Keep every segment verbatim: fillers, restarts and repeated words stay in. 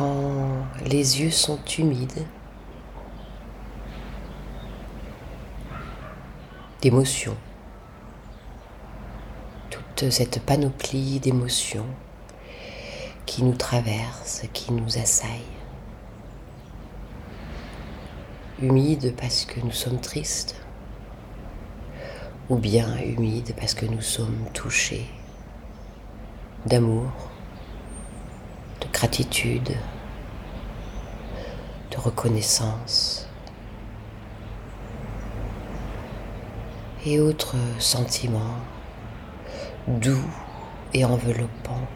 quand les yeux sont humides d'émotions, toute cette panoplie d'émotions qui nous traversent, qui nous assaillent. Humide parce que nous sommes tristes, ou bien humide parce que nous sommes touchés d'amour, de gratitude, de reconnaissance et autres sentiments doux et enveloppants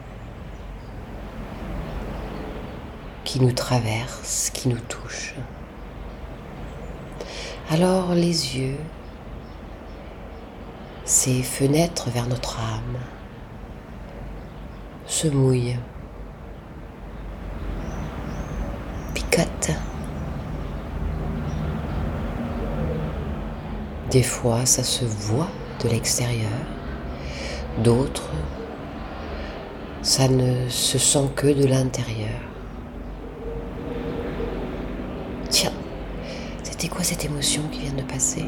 qui nous traversent, qui nous touchent. Alors les yeux, ces fenêtres vers notre âme, se mouillent, picotent. Des fois, ça se voit de l'extérieur, d'autres, ça ne se sent que de l'intérieur. Tiens, c'était quoi cette émotion qui vient de passer ?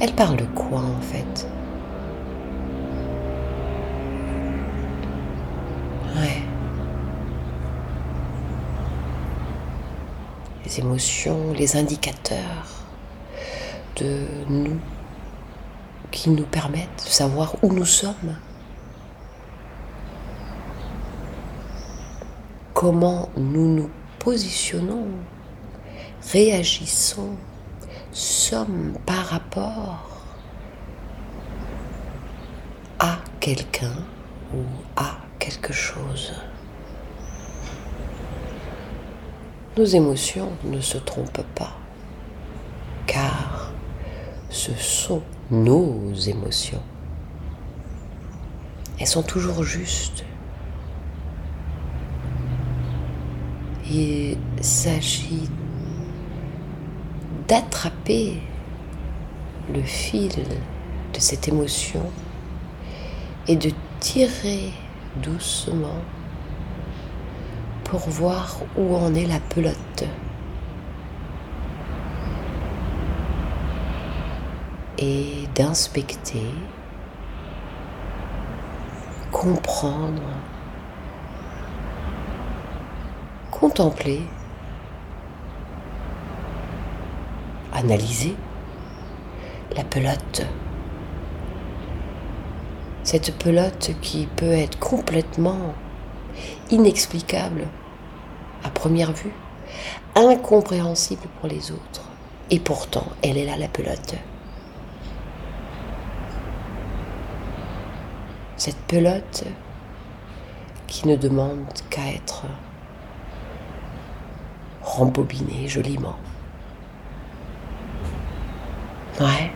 Elle parle de quoi en fait ? Ouais. Les émotions, les indicateurs de nous qui nous permettent de savoir où nous sommes, comment nous nous positionnons, réagissons, sommes par rapport à quelqu'un ou à quelque chose. Nos émotions ne se trompent pas, car ce sont nos émotions. Elles sont toujours justes. Il s'agit d'attraper le fil de cette émotion et de tirer doucement pour voir où en est la pelote. Et d'inspecter, comprendre, contempler, analyser la pelote. Cette pelote qui peut être complètement inexplicable à première vue, incompréhensible pour les autres. Et pourtant, elle est là, la pelote. Cette pelote qui ne demande qu'à être rembobinée joliment. Ouais.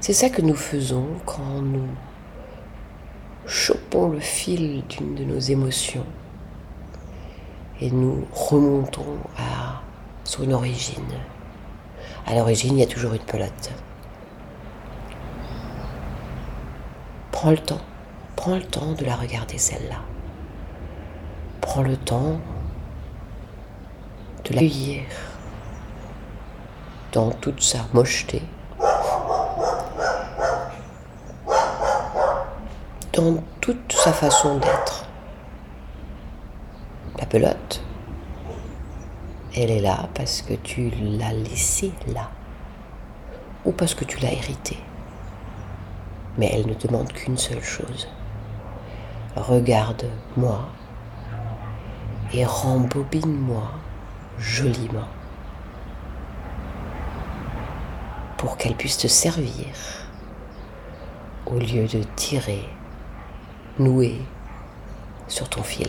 C'est ça que nous faisons quand nous chopons le fil d'une de nos émotions et nous remontons à son origine. À l'origine, il y a toujours une pelote. Prends le temps, prends le temps de la regarder celle-là. Prends le temps de l'accueillir. Dans toute sa mocheté, dans toute sa façon d'être. La pelote, elle est là parce que tu l'as laissée là, ou parce que tu l'as héritée. Mais elle ne demande qu'une seule chose. Regarde-moi et rembobine-moi joliment, pour qu'elle puisse te servir, au lieu de tirer, nouer sur ton fil.